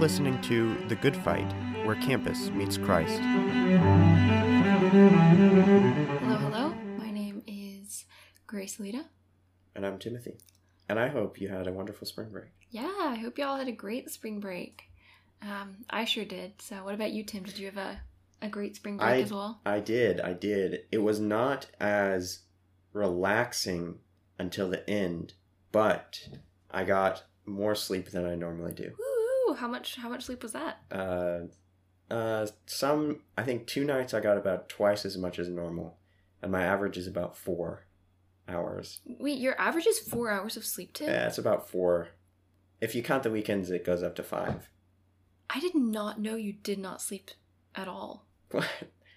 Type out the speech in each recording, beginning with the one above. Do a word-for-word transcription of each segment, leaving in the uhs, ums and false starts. listening to The Good Fight, where campus meets Christ. Hello, hello. My name is Grace Lita. And I'm Timothy. And I hope you had a wonderful spring break. Yeah, I hope y'all had a great spring break. Um, I sure did. So what about you, Tim? Did you have a, a great spring break I, as well? I did. I did. It was not as relaxing until the end, but I got more sleep than I normally do. Woo! How much how much sleep was that? Uh uh some I think two nights I got about twice as much as normal, and my average is about four hours. Wait, your average is four hours of sleep, Tim? Yeah, it's about four. If you count the weekends, it goes up to five. I did not know you did not sleep at all. What?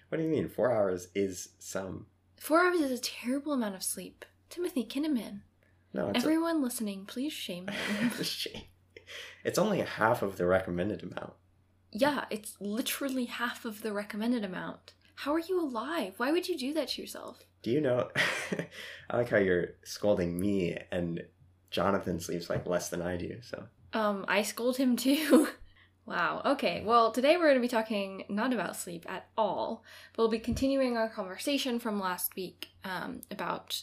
What do you mean? Four hours is some. Four hours is a terrible amount of sleep. Timothy Kinnaman. No, it's Everyone a... listening, please shame him. It's only half of the recommended amount. Yeah, it's literally half of the recommended amount. How are you alive? Why would you do that to yourself? Do you know, I like how you're scolding me, and Jonathan sleeps like less than I do, so. Um, I scold him too. Wow. Okay. Well, today we're going to be talking not about sleep at all, but we'll be continuing our conversation from last week um, about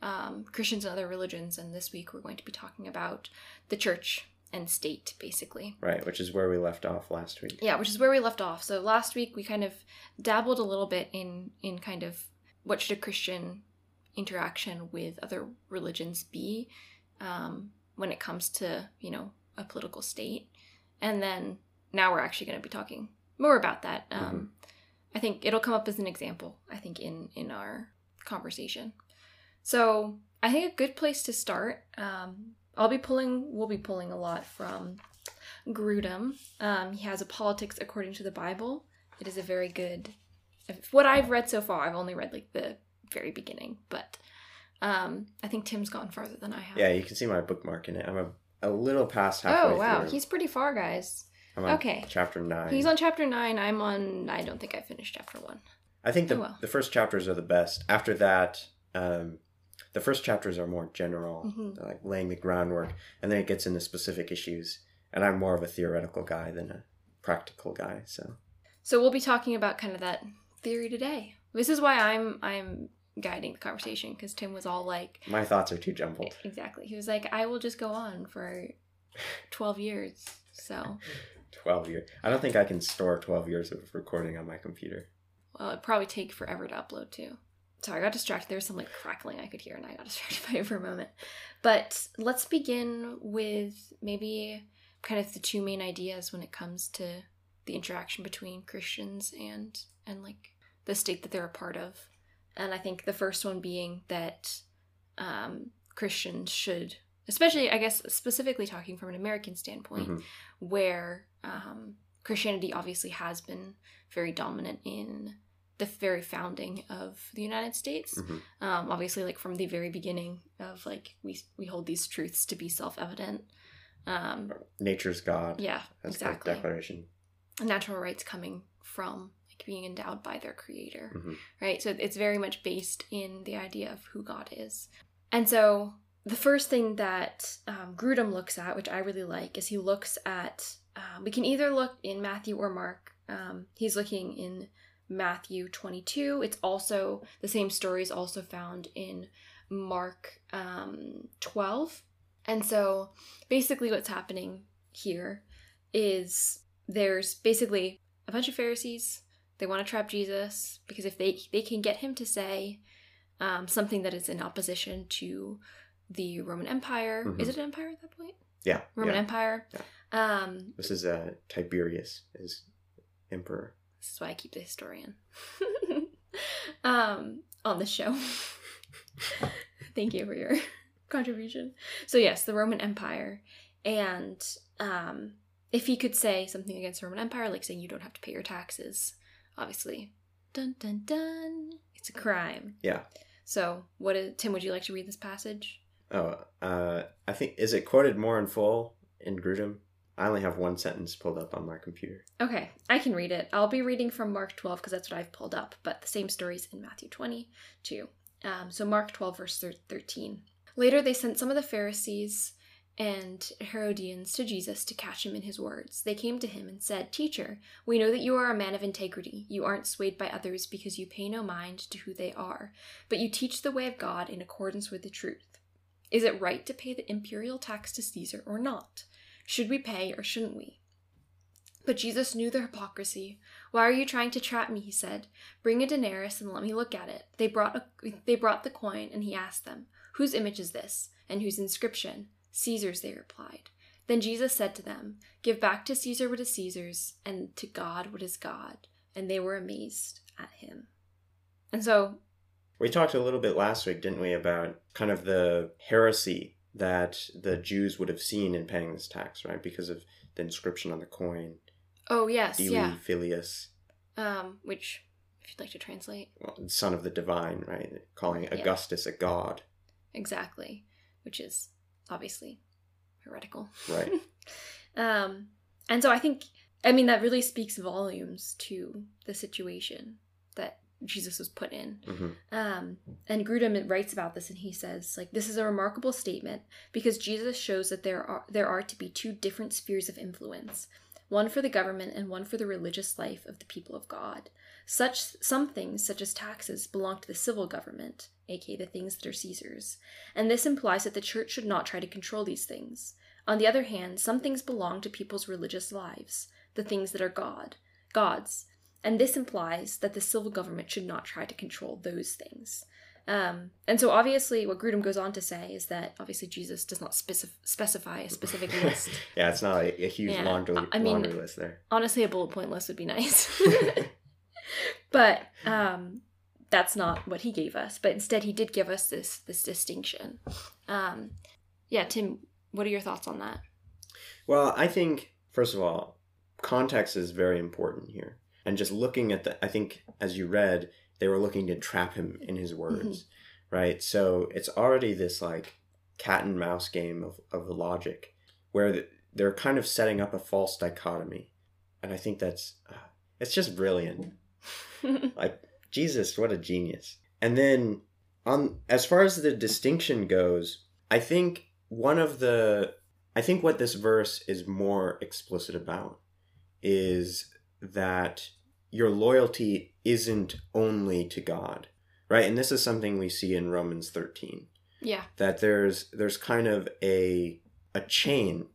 um, Christians and other religions. And this week we're going to be talking about the church and state, basically. Right, which is where we left off last week. Yeah, which is where we left off. So last week we kind of dabbled a little bit in, in kind of what should a Christian interaction with other religions be um, when it comes to, you know, a political state. And then now we're actually going to be talking more about that. Um, mm-hmm. I think it'll come up as an example, I think, in, in our conversation. So I think a good place to start, um, I'll be pulling, we'll be pulling a lot from Grudem. Um, he has a Politics According to the Bible. It is a very good, what I've read so far, I've only read like the very beginning, but um, I think Tim's gone farther than I have. Yeah, you can see my bookmark in it. I'm a A little past halfway through. Oh, wow. Through. He's pretty far, guys. I'm on okay. chapter nine. He's on chapter nine. I'm on... I don't think I finished chapter one. I think the, oh, well. the first chapters are the best. After that, um, the first chapters are more general, mm-hmm. like laying the groundwork, and then it gets into specific issues. And I'm more of a theoretical guy than a practical guy, so... So we'll be talking about kind of that theory today. This is why I'm... I'm guiding the conversation, because Tim was all like, my thoughts are too jumbled. Exactly. He was like, I will just go on for twelve years. So twelve years. I don't think I can store twelve years of recording on my computer. Well, it'd probably take forever to upload too. Sorry, I got distracted. There was some like crackling I could hear, and I got distracted by it for a moment. But let's begin with maybe kind of the two main ideas when it comes to the interaction between Christians and and like the state that they're a part of. And I think the first one being that um, Christians should, especially, I guess, specifically talking from an American standpoint, mm-hmm. where um, Christianity obviously has been very dominant in the very founding of the United States. Mm-hmm. Um, obviously, like from the very beginning of like, we we hold these truths to be self-evident. Um, Nature's God. Yeah, that's exactly. The declaration. Natural rights coming from being endowed by their creator, mm-hmm. right? So it's very much based in the idea of who God is. And so the first thing that um, Grudem looks at, which I really like, is he looks at, um, we can either look in Matthew or Mark. Um, he's looking in Matthew twenty-two. It's also, the same story is also found in Mark um, twelve. And so basically what's happening here is there's basically a bunch of Pharisees. They want to trap Jesus because if they they can get him to say um, something that is in opposition to the Roman Empire. Mm-hmm. Is it an empire at that point? Yeah. Roman yeah. Empire. Yeah. Um, this is uh, Tiberius is emperor. This is why I keep the historian um, on the show. Thank you for your contribution. So yes, the Roman Empire. And um, if he could say something against the Roman Empire, like saying you don't have to pay your taxes. Obviously, dun dun dun, it's a crime. Yeah. So, what is Tim? Would you like to read this passage? Oh, uh, I think is it quoted more in full in Grudem? I only have one sentence pulled up on my computer. Okay, I can read it. I'll be reading from Mark twelve because that's what I've pulled up. But the same story's in Matthew twenty-two. Um, so Mark twelve verse thirteen. Later, they sent some of the Pharisees and Herodians to Jesus to catch him in his words. They came to him and said, "Teacher, we know that you are a man of integrity. You aren't swayed by others because you pay no mind to who they are, but you teach the way of God in accordance with the truth. Is it right to pay the imperial tax to Caesar or not? Should we pay or shouldn't we?" But Jesus knew their hypocrisy. "Why are you trying to trap me?" he said. "Bring a denarius and let me look at it." They brought a, they brought the coin, and he asked them, "Whose image is this, and whose inscription?" "Caesar's," they replied. Then Jesus said to them, "Give back to Caesar what is Caesar's, and to God what is God." And they were amazed at him. And so... we talked a little bit last week, didn't we, about kind of the heresy that the Jews would have seen in paying this tax, right? Because of the inscription on the coin. Oh, yes, Dei yeah. Dei filius. Um, which, if you'd like to translate... Well, son of the divine, right? Calling Augustus yeah. a god. Exactly. Which is obviously heretical. Right. um, and so I think, I mean, that really speaks volumes to the situation that Jesus was put in. Mm-hmm. Um, and Grudem writes about this, and he says, like, this is a remarkable statement because Jesus shows that there are there are to be two different spheres of influence, one for the government and one for the religious life of the people of God. Such some things, such as taxes, belong to the civil government, aka the things that are Caesar's, and this implies that the church should not try to control these things. On the other hand, some things belong to people's religious lives, the things that are God, God's, and this implies that the civil government should not try to control those things. Um, and so obviously what Grudem goes on to say is that obviously Jesus does not specif- specify a specific list. yeah, it's not a, a huge yeah. laundry, I mean, laundry list there. Honestly, a bullet point list would be nice. but um, that's not what he gave us. But instead he did give us this this distinction. Um, yeah, Tim, what are your thoughts on that? Well, I think, first of all, context is very important here. And just looking at the, I think as you read, they were looking to trap him in his words, mm-hmm. right? So it's already this like cat and mouse game of, of logic where they're kind of setting up a false dichotomy. And I think that's, uh, it's just brilliant. Like, Jesus, what a genius. And then on as far as the distinction goes, I think one of the, I think what this verse is more explicit about is that your loyalty isn't only to God, right? And this is something we see in Romans thirteen. Yeah. That there's there's kind of a a chain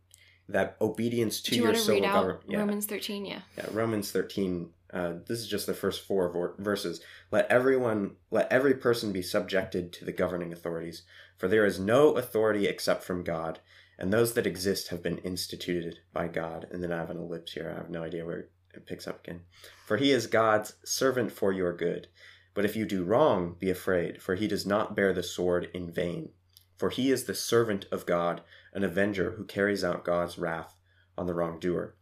that obedience to your civil government. Do you want to read out Romans thirteen? Yeah. Yeah, Romans thirteen. Uh, this is just the first four vor- verses. Let everyone, let every person be subjected to the governing authorities, for there is no authority except from God, and those that exist have been instituted by God. And then I have an ellipse here. I have no idea where it picks up again. For he is God's servant for your good. But if you do wrong, be afraid, for he does not bear the sword in vain. For he is the servant of God, an avenger who carries out God's wrath on the wrongdoer.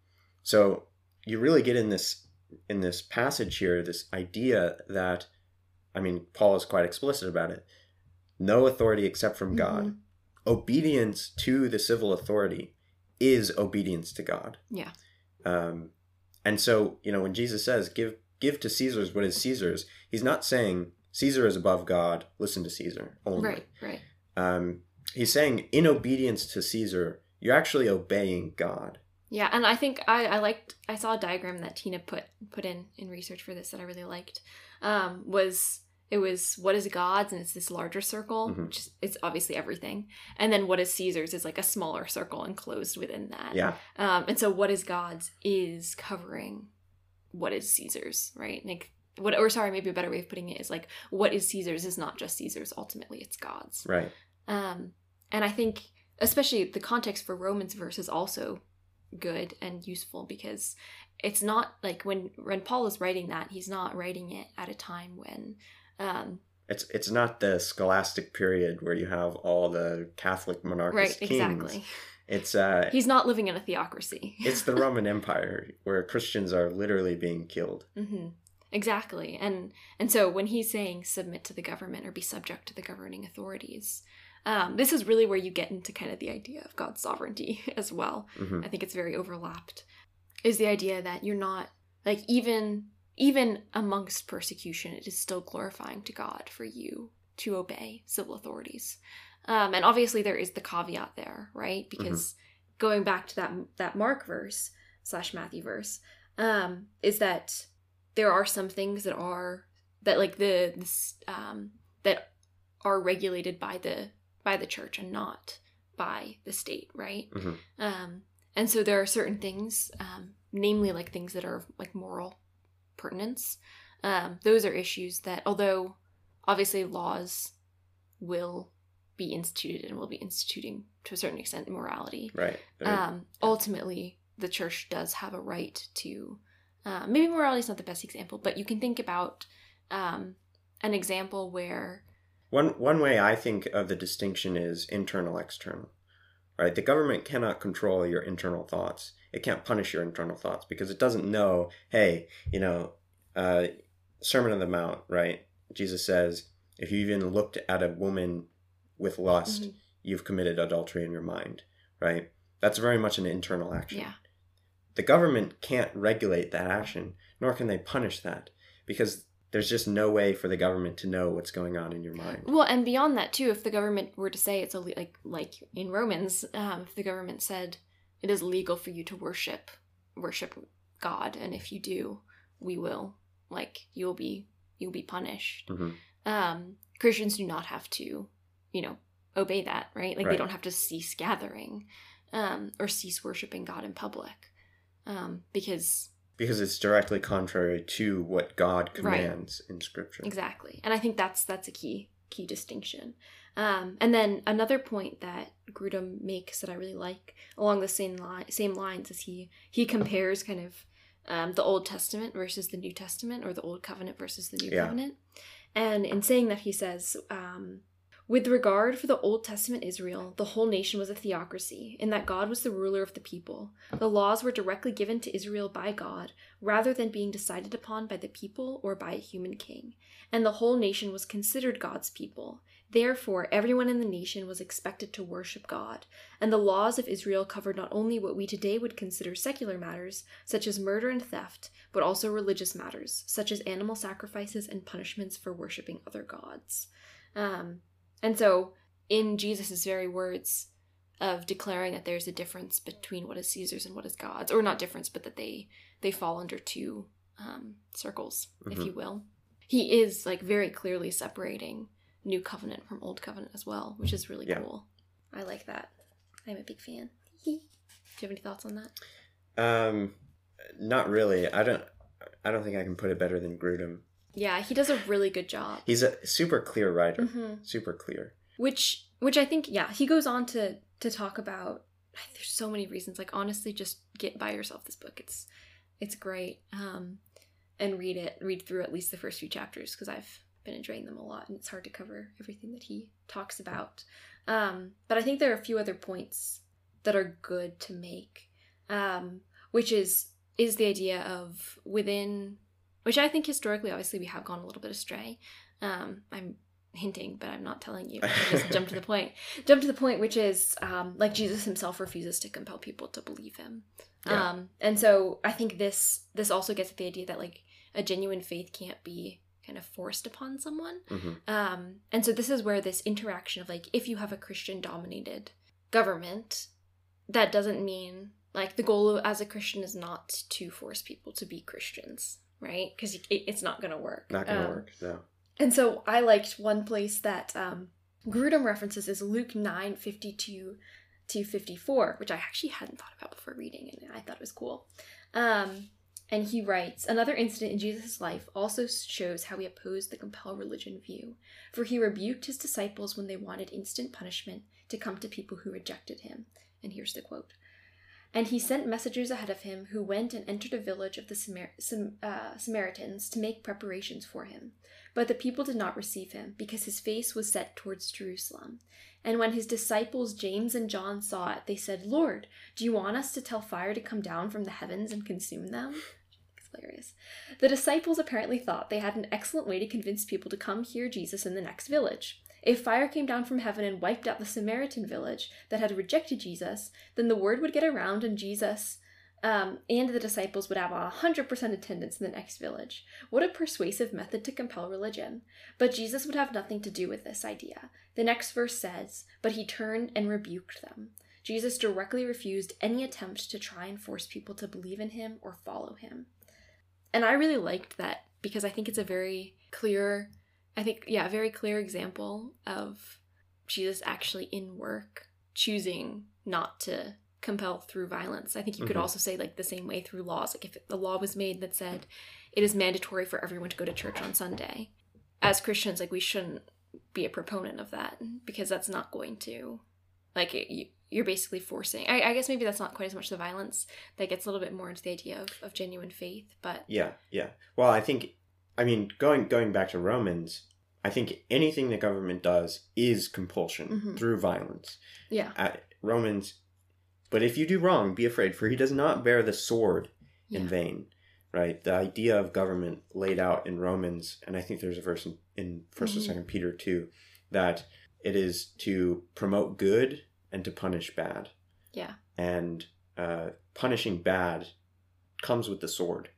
So you really get in this in this passage here, this idea that, I mean, Paul is quite explicit about it. No authority except from mm-hmm. God. Obedience to the civil authority is obedience to God. Yeah. Um And so, you know, when Jesus says, give give to Caesar's what is Caesar's, he's not saying Caesar is above God, listen to Caesar only. Right, right. Um, he's saying in obedience to Caesar, you're actually obeying God. Yeah, and I think I, I liked, I saw a diagram that Tina put put in in research for this that I really liked, um, was, it was what is God's, and it's this larger circle, mm-hmm. which is, it's obviously everything. And then what is Caesar's is like a smaller circle enclosed within that. Yeah. Um, and so what is God's is covering what is Caesar's, right? Like what, or sorry, maybe a better way of putting it is like what is Caesar's is not just Caesar's. Ultimately, it's God's. Right. Um, and I think especially the context for Romans verse is also good and useful because it's not like when when Paul is writing that, he's not writing it at a time when Um, it's it's not the scholastic period where you have all the Catholic monarchist right, kings. Exactly. It's uh, he's not living in a theocracy. It's the Roman Empire where Christians are literally being killed. Mm-hmm. Exactly, and and so when he's saying submit to the government or be subject to the governing authorities, um, this is really where you get into kind of the idea of God's sovereignty as well. Mm-hmm. I think it's very overlapped. Is the idea that you're not like even. Even amongst persecution, it is still glorifying to God for you to obey civil authorities. Um, and obviously there is the caveat there, right? Because mm-hmm. going back to that that Mark verse slash Matthew verse, um, is that there are some things that are that like the this, um, that are regulated by the by the church and not by the state, right? Mm-hmm. Um, and so there are certain things, um, namely like things that are like moral pertinence. Um, those are issues that, although obviously laws will be instituted and will be instituting to a certain extent morality. Right. right. Um, ultimately, the church does have a right to, uh, maybe morality is not the best example, but you can think about um, an example where... One, one way I think of the distinction is internal-external, right? The government cannot control your internal thoughts. It can't punish your internal thoughts because it doesn't know, hey, you know, uh, Sermon on the Mount, right? Jesus says, if you even looked at a woman with lust, mm-hmm. you've committed adultery in your mind, right? That's very much an internal action. Yeah. The government can't regulate that action, nor can they punish that, because there's just no way for the government to know what's going on in your mind. Well, and beyond that, too, if the government were to say it's a le- like like in Romans, um, if the government said it is legal for you to worship worship God, and if you do, we will like you'll be you'll be punished. Mm-hmm. Um, Christians do not have to. you know, obey that, right? Like right. They don't have to cease gathering um, or cease worshiping God in public um, because... Because it's directly contrary to what God commands right. in Scripture. Exactly. And I think that's that's a key key distinction. Um, and then another point that Grudem makes that I really like along the same, li- same lines is he, he compares kind of um, the Old Testament versus the New Testament, or the Old Covenant versus the New yeah. Covenant. And in saying that, he says... Um, with regard for the Old Testament Israel, the whole nation was a theocracy, in that God was the ruler of the people. The laws were directly given to Israel by God, rather than being decided upon by the people or by a human king. And the whole nation was considered God's people. Therefore, everyone in the nation was expected to worship God. And the laws of Israel covered not only what we today would consider secular matters, such as murder and theft, but also religious matters, such as animal sacrifices and punishments for worshiping other gods. Um... And so, in Jesus' very words of declaring that there's a difference between what is Caesar's and what is God's, or not difference, but that they, they fall under two um, circles, mm-hmm. if you will, he is like very clearly separating New Covenant from Old Covenant as well, which is really yeah. cool. I like that. I'm a big fan. Do you have any thoughts on that? Um, not really. I don't. I don't think I can put it better than Grudem. Yeah, he does a really good job. He's a super clear writer. Mm-hmm. Super clear. Which which I think, yeah, he goes on to, to talk about, there's so many reasons. Like, honestly, just get by yourself this book. It's it's great. Um, and read it. Read through at least the first few chapters, because I've been enjoying them a lot, and it's hard to cover everything that he talks about. Um, but I think there are a few other points that are good to make, um, which is is the idea of within... Which I think historically, obviously, we have gone a little bit astray. Um, I'm hinting, but I'm not telling you. I just jump to the point. Jump to the point, which is, um, like, Jesus himself refuses to compel people to believe him. Yeah. Um, and so I think this this also gets at the idea that, like, a genuine faith can't be kind of forced upon someone. Mm-hmm. Um, and so this is where this interaction of, like, if you have a Christian-dominated government, that doesn't mean, like, the goal as a Christian is not to force people to be Christians. Right? Because it's not going to work. Not going to um, work, no. And so I liked one place that um, Grudem references is Luke nine fifty two to fifty-four, which I actually hadn't thought about before reading, and I thought it was cool. Um, and he writes, another incident in Jesus' life also shows how he opposed the compel religion view, for he rebuked his disciples when they wanted instant punishment to come to people who rejected him. And here's the quote. And he sent messengers ahead of him who went and entered a village of the Samar- Sam- uh, Samaritans to make preparations for him. But the people did not receive him because his face was set towards Jerusalem. And when his disciples James and John saw it, they said, Lord, do you want us to tell fire to come down from the heavens and consume them? It's hilarious. The disciples apparently thought they had an excellent way to convince people to come hear Jesus in the next village. If fire came down from heaven and wiped out the Samaritan village that had rejected Jesus, then the word would get around and Jesus Um, and the disciples would have a one hundred percent attendance in the next village. What a persuasive method to compel religion. But Jesus would have nothing to do with this idea. The next verse says, "But he turned and rebuked them." Jesus directly refused any attempt to try and force people to believe in him or follow him. And I really liked that because I think it's a very clear, I think, yeah, a very clear example of Jesus actually in work, choosing not to compel through violence. I think you could mm-hmm. also say like the same way through laws. Like if the law was made that said it is mandatory for everyone to go to church on Sunday, as Christians, like we shouldn't be a proponent of that because that's not going to, like it, you're basically forcing. I, I guess maybe that's not quite as much the violence that gets a little bit more into the idea of, of genuine faith. But yeah, yeah. Well, I think, I mean, going going back to Romans, I think anything the government does is compulsion mm-hmm. through violence. Yeah, uh, Romans. But if you do wrong, be afraid, for he does not bear the sword in yeah. vain, right? The idea of government laid out in Romans, and I think there's a verse in, in first mm-hmm. or second Peter too, that it is to promote good and to punish bad. Yeah. And uh, punishing bad comes with the sword.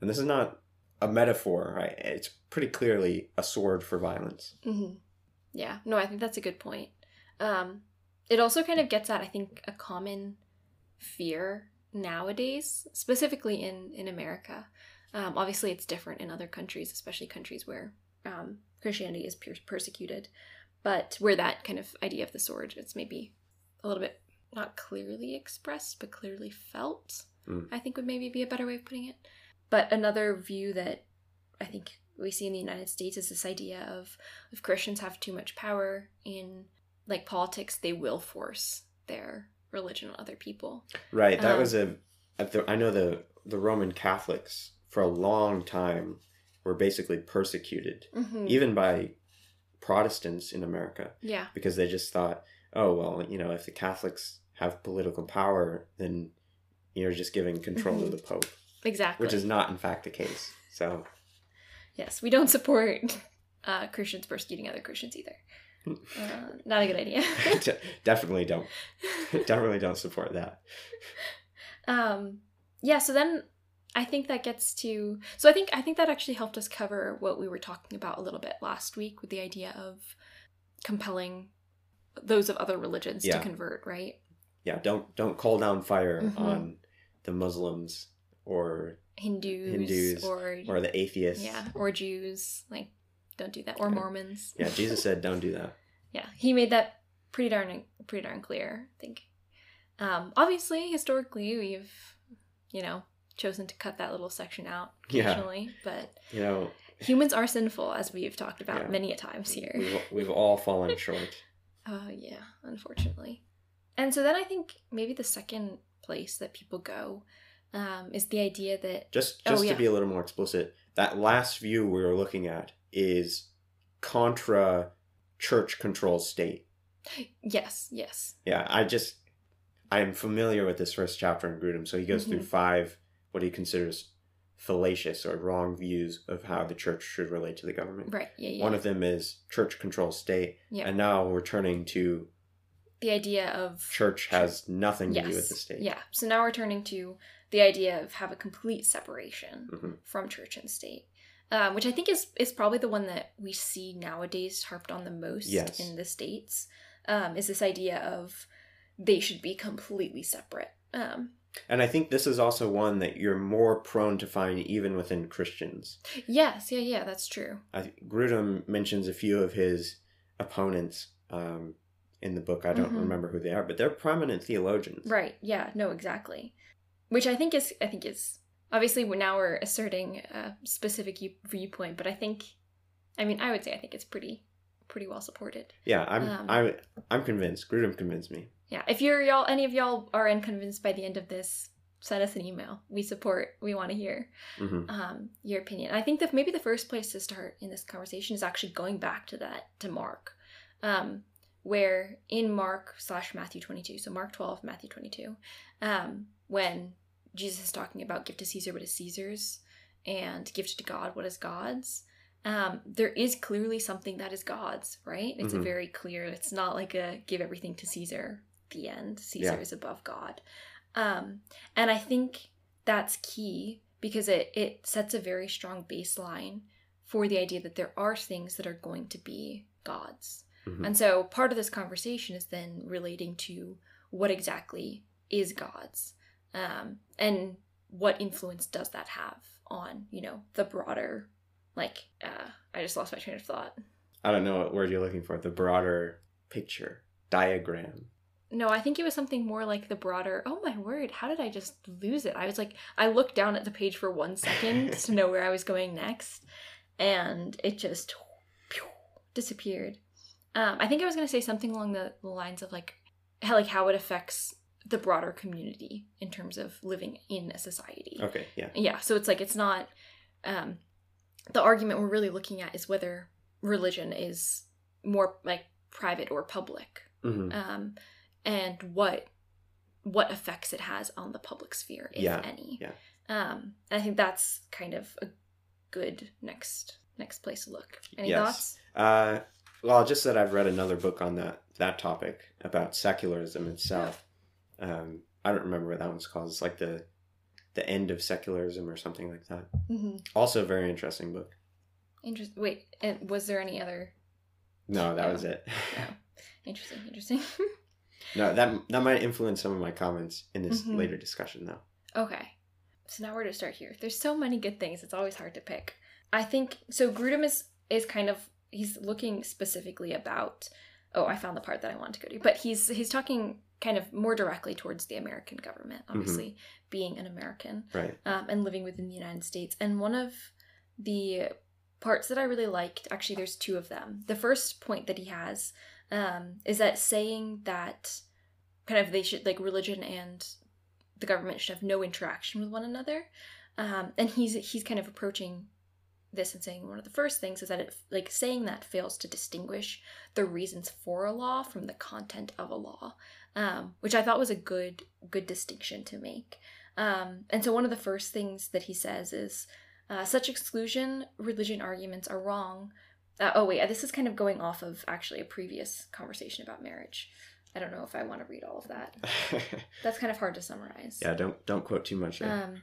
And this is not a metaphor, right? It's pretty clearly a sword for violence. Mm-hmm. Yeah. No, I think that's a good point. Um It also kind of gets at, I think, a common fear nowadays, specifically in, in America. Um, obviously, it's different in other countries, especially countries where um, Christianity is per- persecuted. But where that kind of idea of the sword, it's maybe a little bit not clearly expressed, but clearly felt, mm. I think would maybe be a better way of putting it. But another view that I think we see in the United States is this idea of if Christians have too much power in like politics, they will force their religion on other people. Right. That um, was a, I know the, the Roman Catholics for a long time were basically persecuted, mm-hmm. even by Protestants in America. Yeah. Because they just thought, oh, well, you know, if the Catholics have political power, then you're just giving control mm-hmm. to the Pope. Exactly. Which is not, in fact, the case. So, yes, we don't support uh, Christians persecuting other Christians either. Uh, not a good idea. Definitely don't. Definitely don't support that. Um, yeah. So then, I think that gets to. So I think I think that actually helped us cover what we were talking about a little bit last week with the idea of compelling those of other religions yeah. to convert, right? Yeah. Don't don't call down fire mm-hmm. on the Muslims or Hindus, Hindus or or the atheists, yeah, or Jews, like. Don't do that. Or Mormons. Yeah, Jesus said don't do that. Yeah, he made that pretty darn pretty darn clear, I think. Um, obviously, historically, we've, you know, chosen to cut that little section out occasionally. Yeah. But, you know, humans are sinful, as we've talked about yeah. many a times here. We've, we've all fallen short. Oh, uh, yeah, unfortunately. And so then I think maybe the second place that people go um, is the idea that... Just, just oh, to yeah. be a little more explicit, that last view we were looking at is contra church control state. Yes, yes. Yeah, I just, I am familiar with this first chapter in Grudem. So he goes mm-hmm. through five, what he considers fallacious or wrong views of how the church should relate to the government. Right, yeah, yeah. One of them is church control state. Yeah. And now we're turning to... the idea of... church has nothing yes. to do with the state. Yeah, so now we're turning to the idea of have a complete separation mm-hmm. from church and state. Um, which I think is, is probably the one that we see nowadays harped on the most yes. in the States, um, is this idea of they should be completely separate. Um, and I think this is also one that you're more prone to find even within Christians. Yes, yeah, yeah, that's true. I, Grudem mentions a few of his opponents um, in the book. I don't mm-hmm. remember who they are, but they're prominent theologians. Right, yeah, no, exactly. Which I think is I think is... Obviously, now we're asserting a specific viewpoint, but I think, I mean, I would say I think it's pretty, pretty well supported. Yeah, I'm, um, I'm, I'm convinced. Grudem convinced me. Yeah, if you're y'all, any of y'all are unconvinced by the end of this, send us an email. We support. We want to hear mm-hmm. um, your opinion. I think that maybe the first place to start in this conversation is actually going back to that to Mark, um, where in Mark slash Matthew twenty-two, so Mark twelve, Matthew twenty-two, um, when Jesus is talking about give to Caesar what is Caesar's and give to God what is God's. Um, there is clearly something that is God's, right? It's mm-hmm. a very clear, it's not like a give everything to Caesar, the end. Caesar yeah. is above God. Um, and I think that's key because it, it sets a very strong baseline for the idea that there are things that are going to be gods. Mm-hmm. And so part of this conversation is then relating to what exactly is gods, um, and what influence does that have on, you know, the broader, like, uh, I just lost my train of thought. I don't know what word you're looking for. The broader picture, diagram. No, I think it was something more like the broader, oh my word, how did I just lose it? I was like, I looked down at the page for one second to know where I was going next, and it just pew, disappeared. Um, I think I was going to say something along the lines of like how, like how it affects the broader community in terms of living in a society. Okay, yeah. Yeah, so it's like it's not, um, the argument we're really looking at is whether religion is more like private or public. Mm-hmm. Um, and what what effects it has on the public sphere, if yeah, any. Yeah. Um, and I think that's kind of a good next next place to look. Any yes. thoughts? Uh, well, just that I've read another book on that that topic about secularism itself. Yeah. Um, I don't remember what that one's called. It's like the the end of secularism or something like that. Mm-hmm. Also, a very interesting book. Interesting. Wait, and was there any other? No, that no. was it. No. Interesting. Interesting. No, that that might influence some of my comments in this mm-hmm. later discussion, though. Okay. So now where to start here? There's so many good things. It's always hard to pick. I think, so Grudem is, is kind of, he's looking specifically about, oh, I found the part that I wanted to go to. But he's he's talking kind of more directly towards the American government, obviously, mm-hmm. being an American. Right. Um, and living within the United States. And one of the parts that I really liked, actually there's two of them. The first point that he has Um, is that saying that kind of they should, like, religion and the government should have no interaction with one another. Um, and he's he's kind of approaching this and saying one of the first things is that it, like, saying that fails to distinguish the reasons for a law from the content of a law, um, which I thought was a good good distinction to make. Um, and so one of the first things that he says is, uh, such exclusion religion arguments are wrong. Uh, oh, wait, this is kind of going off of actually a previous conversation about marriage. I don't know if I want to read all of that. That's kind of hard to summarize. Yeah, don't don't quote too much. Yeah. Um,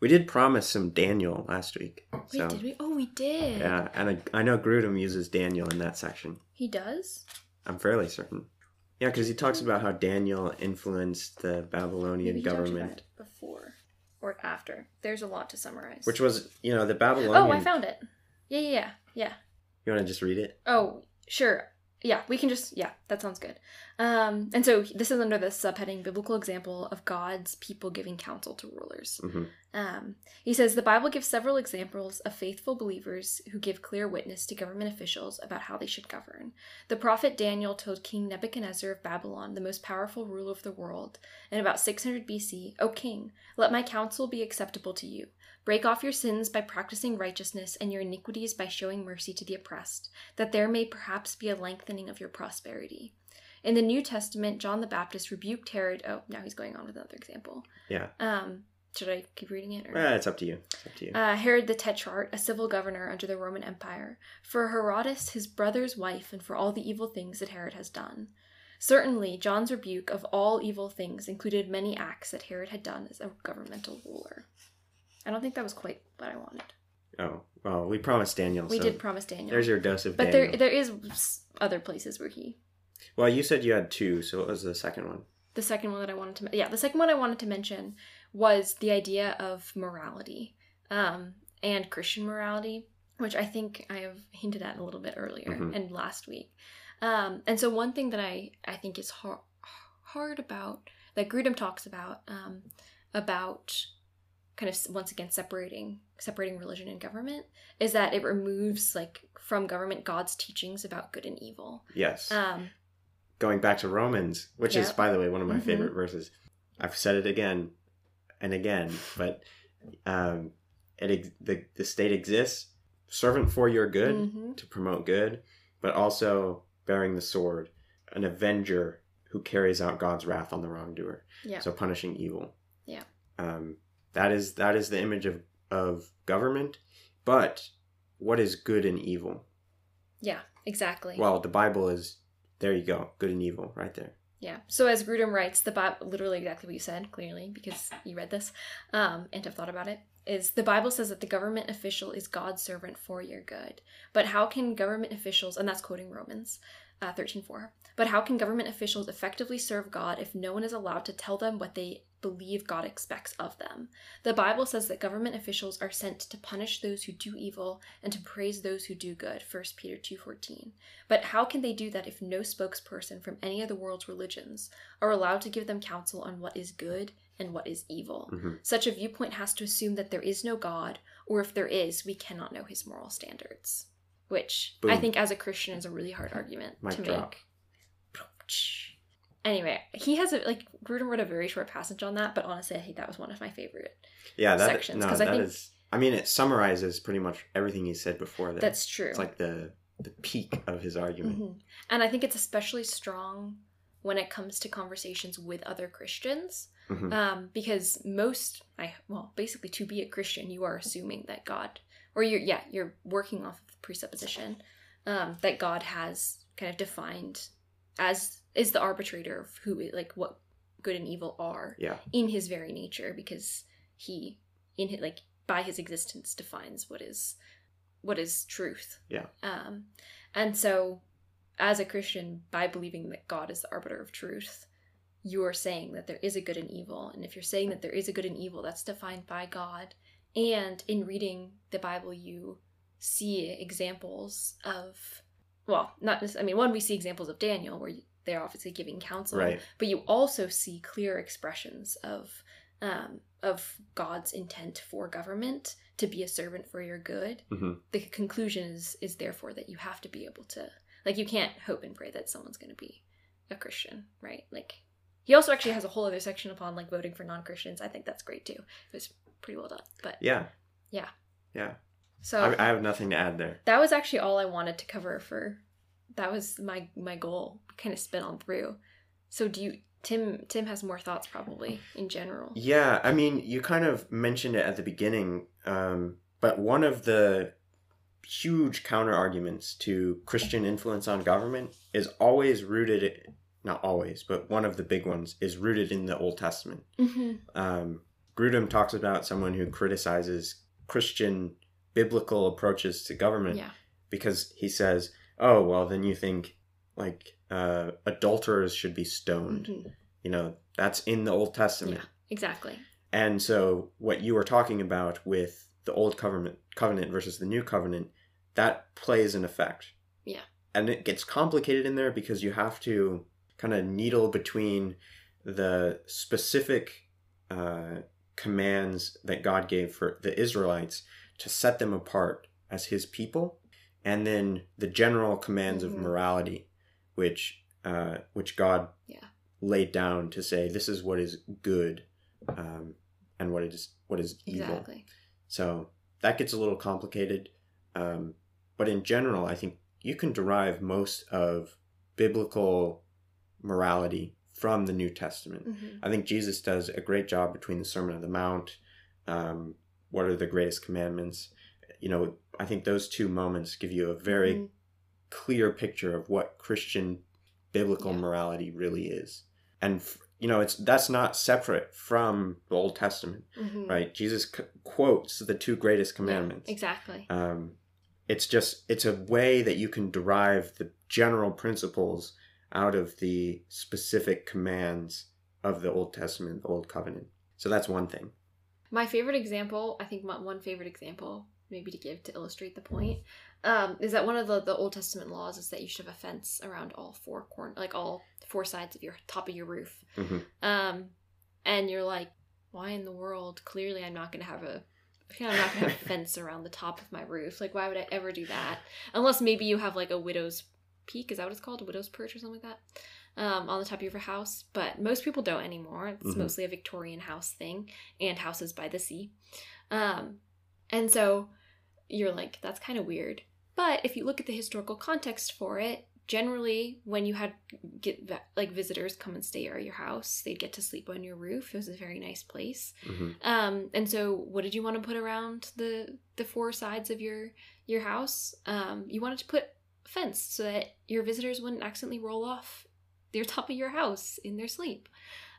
we did promise some Daniel last week. Wait, so. did we? Oh, we did. Yeah, and I, I know Grudem uses Daniel in that section. He does? I'm fairly certain. Yeah, because he talks about how Daniel influenced the Babylonian Maybe government. Before or after. There's a lot to summarize. Which was, you know, the Babylonian... Oh, I found it. Yeah, yeah, yeah. yeah. You want to just read it? Oh, sure. Yeah, we can just, yeah, that sounds good. Um, and so this is under the subheading, Biblical Example of God's People Giving Counsel to Rulers. Mm-hmm. Um, he says, the Bible gives several examples of faithful believers who give clear witness to government officials about how they should govern. The prophet Daniel told King Nebuchadnezzar of Babylon, the most powerful ruler of the world, in about six hundred B C, O king, let my counsel be acceptable to you. Break off your sins by practicing righteousness and your iniquities by showing mercy to the oppressed, that there may perhaps be a lengthening of your prosperity. In the New Testament, John the Baptist rebuked Herod. Oh, now he's going on with another example. Yeah. Um, should I keep reading it? Or... Uh, it's up to you. It's up to you. Uh, Herod the Tetrarch, a civil governor under the Roman Empire, for Herodias, his brother's wife, and for all the evil things that Herod has done. Certainly, John's rebuke of all evil things included many acts that Herod had done as a governmental ruler. I don't think that was quite what I wanted. Oh, well, we promised Daniel. We so did promise Daniel. There's your dose of but Daniel. But there, there is other places where he... Well, you said you had two, so what was the second one? The second one that I wanted to... Yeah, the second one I wanted to mention was the idea of morality, um, and Christian morality, which I think I have hinted at a little bit earlier mm-hmm. and last week. Um, and so one thing that I, I think is hard, hard about, that Grudem talks about, um, about... kind of once again separating separating religion and government, is that it removes, like, from government God's teachings about good and evil. Yes. Um, going back to Romans, which yeah. is, by the way, one of my mm-hmm. favorite verses. I've said it again and again, but um, it the, the state exists, servant for your good, mm-hmm. to promote good, but also bearing the sword, an avenger who carries out God's wrath on the wrongdoer. Yeah. So punishing evil. Yeah. Um, That is that is the image of, of government, but what is good and evil? Yeah, exactly. Well, the Bible is, there you go, good and evil right there. Yeah. So as Grudem writes, the Bible, literally exactly what you said, clearly, because you read this um, and have thought about it, is the Bible says that the government official is God's servant for your good. But how can government officials, and that's quoting Romans uh, thirteen four, but how can government officials effectively serve God if no one is allowed to tell them what they believe God expects of them? The Bible says that government officials are sent to punish those who do evil and to praise those who do good, first Peter two fourteen. But how can they do that if no spokesperson from any of the world's religions are allowed to give them counsel on what is good and what is evil? Mm-hmm. Such a viewpoint has to assume that there is no God, or if there is, we cannot know his moral standards. Which, boom. I think as a Christian is a really hard argument Mic to drop. Make. Anyway, he has, a like, Grudem wrote a very short passage on that, but honestly, I think that was one of my favorite yeah, that, sections. Yeah, no, that is, I mean, it summarizes pretty much everything he said before that. That's true. It's like the, the peak of his argument. Mm-hmm. And I think it's especially strong when it comes to conversations with other Christians, mm-hmm. um, because most, I well, basically to be a Christian, you are assuming that God, or you're, yeah, you're working off of the presupposition um, that God has kind of defined as... is the arbitrator of who, like, what good and evil are yeah. in his very nature, because he, in his, like, by his existence defines what is, what is truth. Yeah. Um, and so, as a Christian, by believing that God is the arbiter of truth, you are saying that there is a good and evil, and if you're saying that there is a good and evil, that's defined by God. And in reading the Bible, you see examples of, well, not just, I mean, one, we see examples of Daniel where you, they're obviously giving counsel, right. But you also see clear expressions of um, of God's intent for government to be a servant for your good. Mm-hmm. The conclusion is, is therefore that you have to be able to, like, you can't hope and pray that someone's going to be a Christian, right? Like, he also actually has a whole other section upon, like, voting for non-Christians. I think that's great too. It was pretty well done, but yeah, yeah, yeah. So I, I have nothing to add there. That was actually all I wanted to cover for. That was my my goal, kind of spin on through. So do you, Tim, Tim has more thoughts probably in general. Yeah, I mean, you kind of mentioned it at the beginning, um, but one of the huge counter-arguments to Christian influence on government is always rooted, not always, but one of the big ones is rooted in the Old Testament. Mm-hmm. Um, Grudem talks about someone who criticizes Christian biblical approaches to government yeah. because he says... oh, well, then you think, like, uh, adulterers should be stoned. Mm-hmm. You know, that's in the Old Testament. Yeah, exactly. And so what you were talking about with the Old Covenant, covenant versus the New Covenant, that plays an effect. Yeah. And it gets complicated in there because you have to kind of needle between the specific uh, commands that God gave for the Israelites to set them apart as his people. And then the general commands mm-hmm. of morality, which uh, which God yeah. laid down to say, this is what is good um, and what is what is evil. Exactly. So that gets a little complicated. Um, but in general, I think you can derive most of biblical morality from the New Testament. Mm-hmm. I think Jesus does a great job between the Sermon on the Mount, um, what are the greatest commandments, you know, I think those two moments give you a very mm-hmm. clear picture of what Christian biblical yeah. morality really is. And, you know, it's that's not separate from the Old Testament, mm-hmm. right? Jesus c- quotes the two greatest commandments. Yeah, exactly. Um, it's just, it's a way that you can derive the general principles out of the specific commands of the Old Testament, the Old Covenant. So that's one thing. My favorite example, I think my, one favorite example... maybe to give to illustrate the point um is that one of the, the Old Testament laws is that you should have a fence around all four corners, like all four sides of your top of your roof. Mm-hmm. um and you're like, why in the world? Clearly I'm not gonna have a I'm not gonna have a fence around the top of my roof. Like, why would I ever do that? Unless maybe you have like a widow's peak, is that what it's called, a widow's perch or something like that, um on the top of your house. But most people don't anymore. It's mm-hmm. mostly a Victorian house thing and houses by the sea. um And so you're like, that's kind of weird. But if you look at the historical context for it, generally when you had get like visitors come and stay at your house, they'd get to sleep on your roof. It was a very nice place. Mm-hmm. Um, and so what did you want to put around the the four sides of your, your house? Um, you wanted to put a fence so that your visitors wouldn't accidentally roll off their top of your house in their sleep.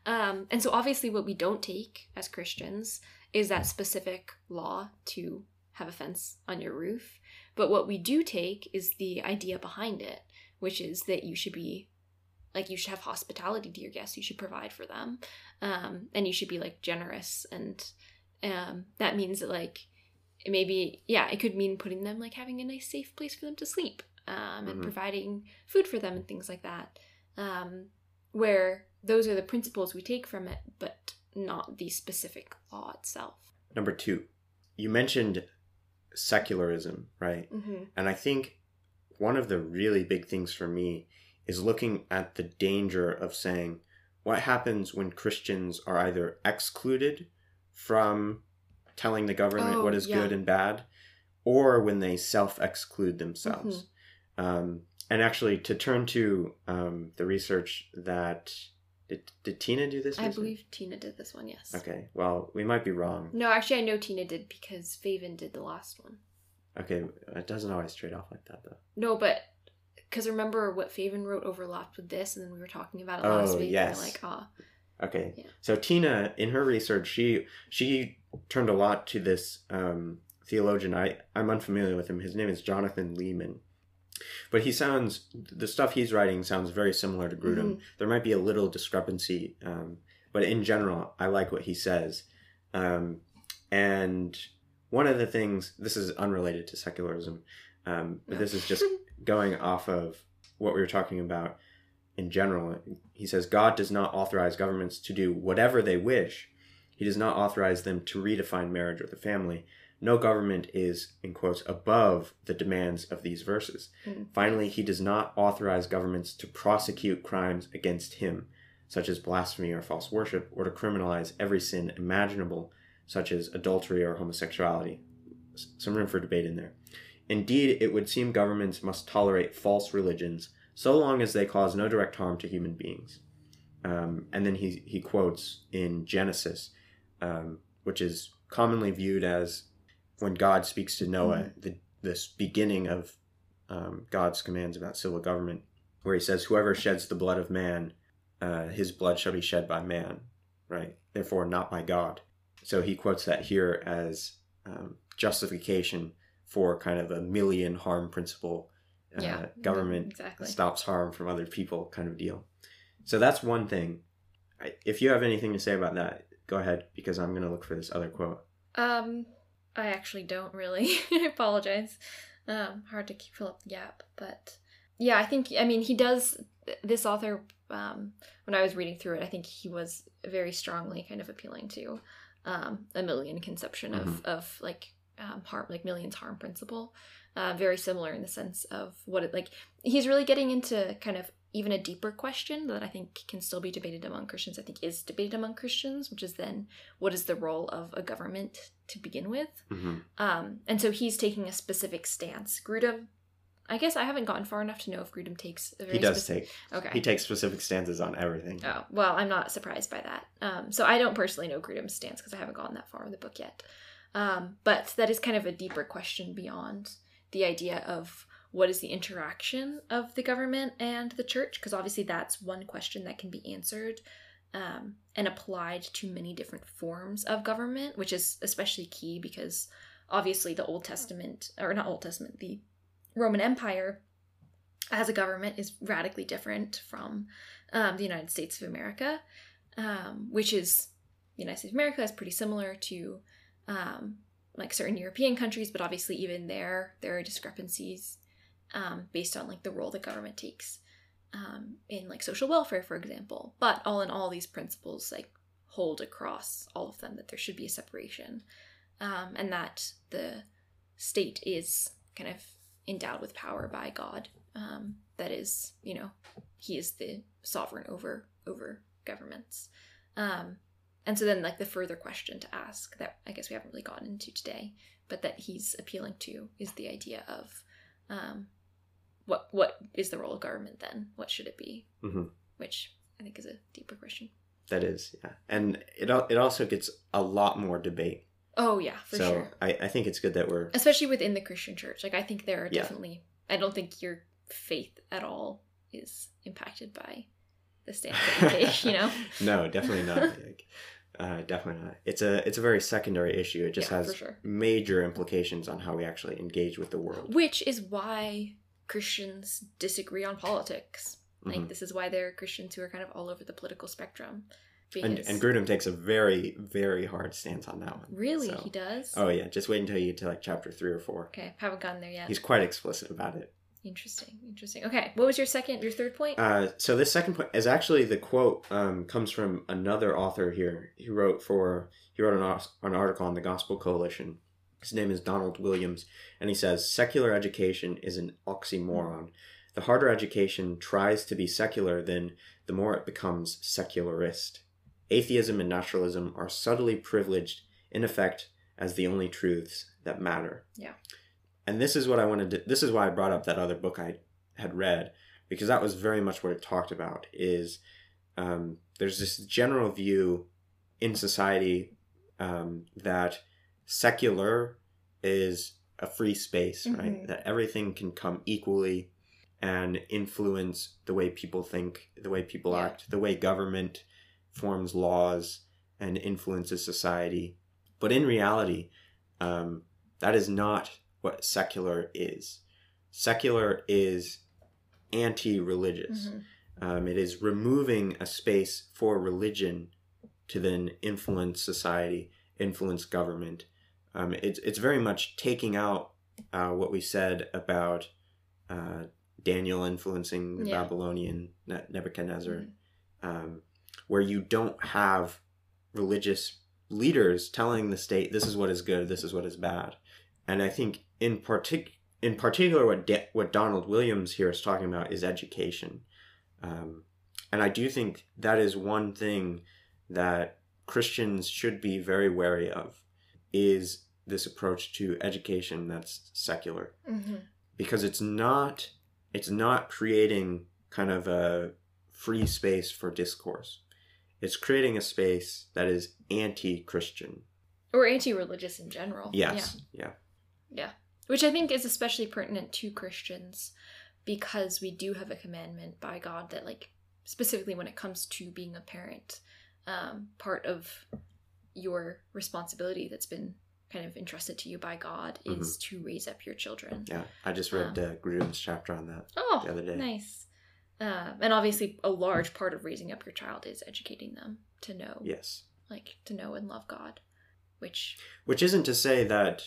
Um, and so obviously what we don't take as Christians is that specific law to have a fence on your roof. But what we do take is the idea behind it, which is that you should be, like, you should have hospitality to your guests. You should provide for them. Um, and you should be, like, generous. And um, that means that, like, it maybe, yeah, it could mean putting them, like, having a nice, safe place for them to sleep. Um, and mm-hmm. providing food for them and things like that. Um, where those are the principles we take from it, but not the specific law itself. Number two, you mentioned secularism, right? Mm-hmm. And I think one of the really big things for me is looking at the danger of saying, what happens when Christians are either excluded from telling the government oh, what is yeah. good and bad, or when they self-exclude themselves. Mm-hmm. Um, and actually, to turn to um, the research that... Did, did Tina do this research? I believe Tina did this one, yes. Okay, well, we might be wrong. No, actually, I know Tina did because Faven did the last one. Okay, it doesn't always trade off like that, though. No, but... Because remember what Faven wrote overlapped with this, and then we were talking about it oh, last week. Yes. And we're like, ah. Oh. Okay. Yeah. So Tina, in her research, she she turned a lot to this um, theologian. I, I'm unfamiliar with him. His name is Jonathan Leeman. But he sounds, the stuff he's writing sounds very similar to Grudem. Mm-hmm. There might be a little discrepancy, um, but in general, I like what he says. Um, and one of the things, this is unrelated to secularism, um, but no. this is just going off of what we were talking about in general. He says, God does not authorize governments to do whatever they wish. He does not authorize them to redefine marriage or the family. No government is, in quotes, above the demands of these verses. Mm. Finally, he does not authorize governments to prosecute crimes against him, such as blasphemy or false worship, or to criminalize every sin imaginable, such as adultery or homosexuality. Some room for debate in there. Indeed, it would seem governments must tolerate false religions so long as they cause no direct harm to human beings. Um, and then he, he quotes in Genesis, um, which is commonly viewed as when God speaks to Noah, the, this beginning of um, God's commands about civil government, where he says, whoever sheds the blood of man, uh, his blood shall be shed by man, right? Therefore, not by God. So he quotes that here as um, justification for kind of a million harm principle, uh, yeah, government exactly. stops harm from other people kind of deal. So that's one thing. If you have anything to say about that, go ahead, because I'm going to look for this other quote. Um... I actually don't really. I apologize. Um, hard to keep, fill up the gap. But yeah, I think, I mean, he does, this author, um, when I was reading through it, I think he was very strongly kind of appealing to um, a million conception of, mm-hmm. of like um, harm, like millions harm principle. Uh, very similar in the sense of what it, like, he's really getting into kind of even a deeper question that I think can still be debated among Christians, I think is debated among Christians, which is then what is the role of a government to begin with? Mm-hmm. Um, and so he's taking a specific stance. Grudem, I guess I haven't gotten far enough to know if Grudem takes a very He does specific, take. Okay. He takes specific stances on everything. Oh, well, I'm not surprised by that. Um, so I don't personally know Grudem's stance because I haven't gotten that far in the book yet. Um, but that is kind of a deeper question beyond the idea of what is the interaction of the government and the church? Because obviously that's one question that can be answered um, and applied to many different forms of government, which is especially key because obviously the Old Testament, or not Old Testament, the Roman Empire as a government is radically different from um, the United States of America, um, which is, the United States of America is pretty similar to um, like certain European countries, but obviously even there, there are discrepancies Um, based on like the role the government takes um, in like social welfare, for example. But all in all, these principles like hold across all of them that there should be a separation um, and that the state is kind of endowed with power by God. Um, that is, you know, he is the sovereign over over governments. Um, and so then like the further question to ask that I guess we haven't really gotten into today, but that he's appealing to is the idea of um, What what is the role of government then? What should it be? Mm-hmm. Which I think is a deeper question. That is, yeah. And it it also gets a lot more debate. Oh, yeah, for so sure. So I, I think it's good that we're... Especially within the Christian church. Like, I think there are yeah. definitely... I don't think your faith at all is impacted by the stance that you take, you know? No, definitely not. Like, uh, definitely not. It's a it's a very secondary issue. It just yeah, has sure. major implications on how we actually engage with the world. Which is why Christians disagree on politics. Like, mm-hmm. this is why there are Christians who are kind of all over the political spectrum. And, and Grudem takes a very, very hard stance on that one. Really? So, he does? Oh, yeah. Just wait until you get to, like, chapter three or four. Okay. Haven't gotten there yet. He's quite explicit about it. Interesting. Interesting. Okay. What was your second, your third point? Uh, so this second point is actually the quote um, comes from another author here. He wrote for, he wrote an, an article on the Gospel Coalition. His name is Donald Williams. And he says, secular education is an oxymoron. The harder education tries to be secular, then the more it becomes secularist. Atheism and naturalism are subtly privileged, in effect, as the only truths that matter. Yeah. And this is what I wanted to, this is why I brought up that other book I had read, because that was very much what it talked about, is um, there's this general view in society um, that secular is a free space, mm-hmm. right? That everything can come equally and influence the way people think, the way people yeah. act, the way government forms laws and influences society. But in reality, um, that is not what secular is. Secular is anti-religious. Mm-hmm. Um, it is removing a space for religion to then influence society, influence government. Um, it's, it's very much taking out uh, what we said about uh, Daniel influencing the yeah. Babylonian ne- Nebuchadnezzar. Mm-hmm. Um, where you don't have religious leaders telling the state, this is what is good, this is what is bad. And I think in partic- in particular what De- what Donald Williams here is talking about is education. Um, and I do think that is one thing that Christians should be very wary of, is this approach to education that's secular. Mm-hmm. Because it's not it's not creating kind of a free space for discourse. It's creating a space that is anti-Christian. Or anti-religious in general. Yes. Yeah. yeah. Yeah. Which I think is especially pertinent to Christians, because we do have a commandment by God that, like, specifically when it comes to being a parent, um, part of your responsibility that's been kind of entrusted to you by God mm-hmm. is to raise up your children. Yeah. I just read um, uh, Grudem's chapter on that oh, the other day. Nice. Uh, and obviously a large part of raising up your child is educating them to know. Yes. Like, to know and love God, which... Which isn't to say that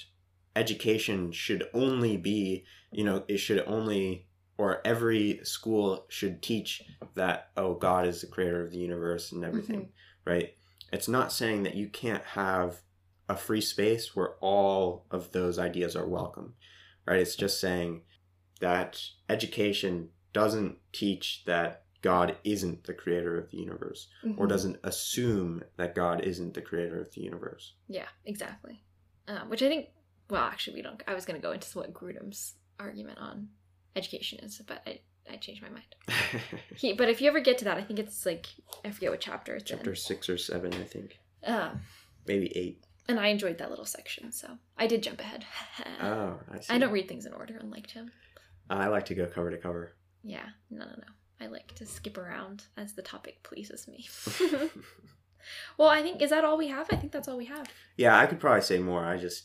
education should only be, you know, it should only, or every school should teach that, oh, God is the creator of the universe and everything, mm-hmm. right? It's not saying that you can't have a free space where all of those ideas are welcome, right? It's just saying that education doesn't teach that God isn't the creator of the universe, mm-hmm. or doesn't assume that God isn't the creator of the universe. Yeah, exactly. Um, which I think, well, actually, we don't. I was going to go into what Grudem's argument on education is, but I, I changed my mind. he, but if you ever get to that, I think it's like, I forget what chapter it's chapter in. Chapter six or seven, I think. Um, Maybe eight. And I enjoyed that little section, so I did jump ahead. Oh, I see. I don't read things in order, unlike Tim. Uh, I like to go cover to cover. Yeah, no, no, no. I like to skip around as the topic pleases me. Well, I think, is that all we have? I think that's all we have. Yeah, I could probably say more. I just,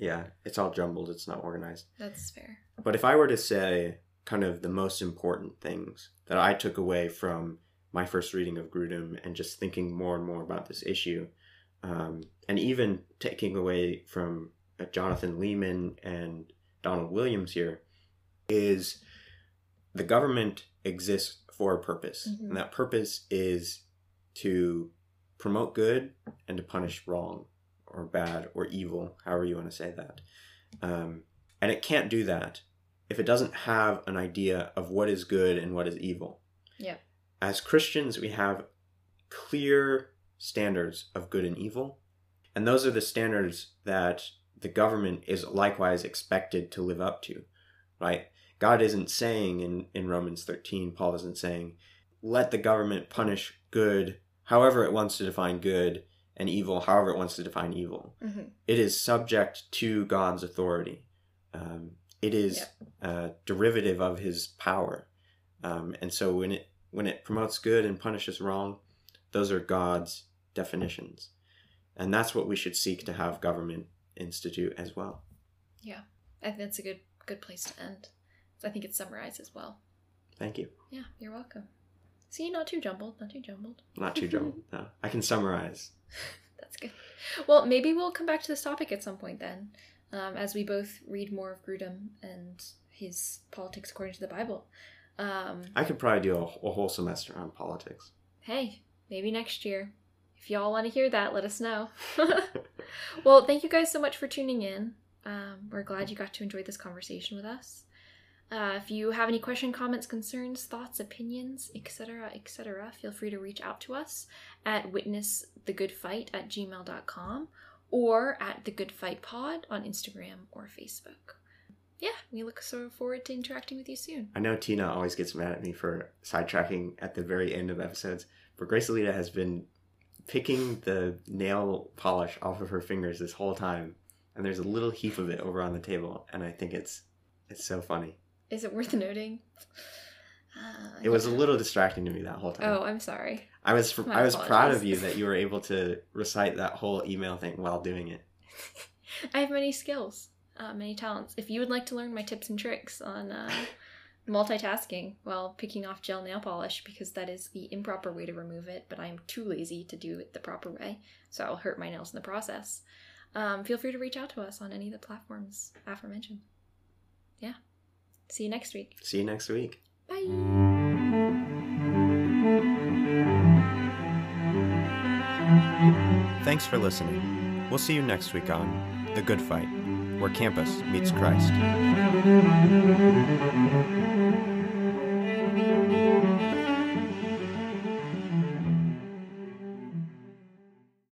yeah, it's all jumbled. It's not organized. That's fair. But if I were to say kind of the most important things that I took away from my first reading of Grudem and just thinking more and more about this issue, um, and even taking away from uh, Jonathan Leeman and Donald Williams here, is... The government exists for a purpose, mm-hmm. and that purpose is to promote good and to punish wrong or bad or evil, however you want to say that. Um, and it can't do that if it doesn't have an idea of what is good and what is evil. Yeah. As Christians, we have clear standards of good and evil, and those are the standards that the government is likewise expected to live up to, right? God isn't saying in, in Romans thirteen, Paul isn't saying, let the government punish good however it wants to define good and evil however it wants to define evil. Mm-hmm. It is subject to God's authority. Um, it is yeah. uh, derivative of his power. Um, and so when it, when it promotes good and punishes wrong, those are God's definitions. And that's what we should seek to have government institute as well. Yeah, I think that's a good good place to end. So I think it's summarized as well. Thank you. Yeah, you're welcome. See, not too jumbled, not too jumbled. Not too jumbled, no. I can summarize. That's good. Well, maybe we'll come back to this topic at some point then, um, as we both read more of Grudem and his Politics According to the Bible. Um, I could probably do a, a whole semester on politics. Hey, maybe next year. If y'all want to hear that, let us know. Well, thank you guys so much for tuning in. Um, we're glad you got to enjoy this conversation with us. Uh, if you have any questions, comments, concerns, thoughts, opinions, et cetera, et cetera, feel free to reach out to us at witness the good fight at gmail dot com or at thegoodfightpod on Instagram or Facebook. Yeah, we look so forward to interacting with you soon. I know Tina always gets mad at me for sidetracking at the very end of episodes, but Grace Alita has been picking the nail polish off of her fingers this whole time, and there's a little heap of it over on the table, and I think it's it's so funny. Is it worth noting? Uh, it was a little distracting to me that whole time. Oh, I'm sorry. I was My I was apologies. proud of you that you were able to recite that whole email thing while doing it. I have many skills, uh, many talents. If you would like to learn my tips and tricks on uh, multitasking while picking off gel nail polish, because that is the improper way to remove it, but I'm too lazy to do it the proper way, so I'll hurt my nails in the process. Um, feel free to reach out to us on any of the platforms aforementioned. Yeah. See you next week. See you next week. Bye. Thanks for listening. We'll see you next week on The Good Fight, where campus meets Christ.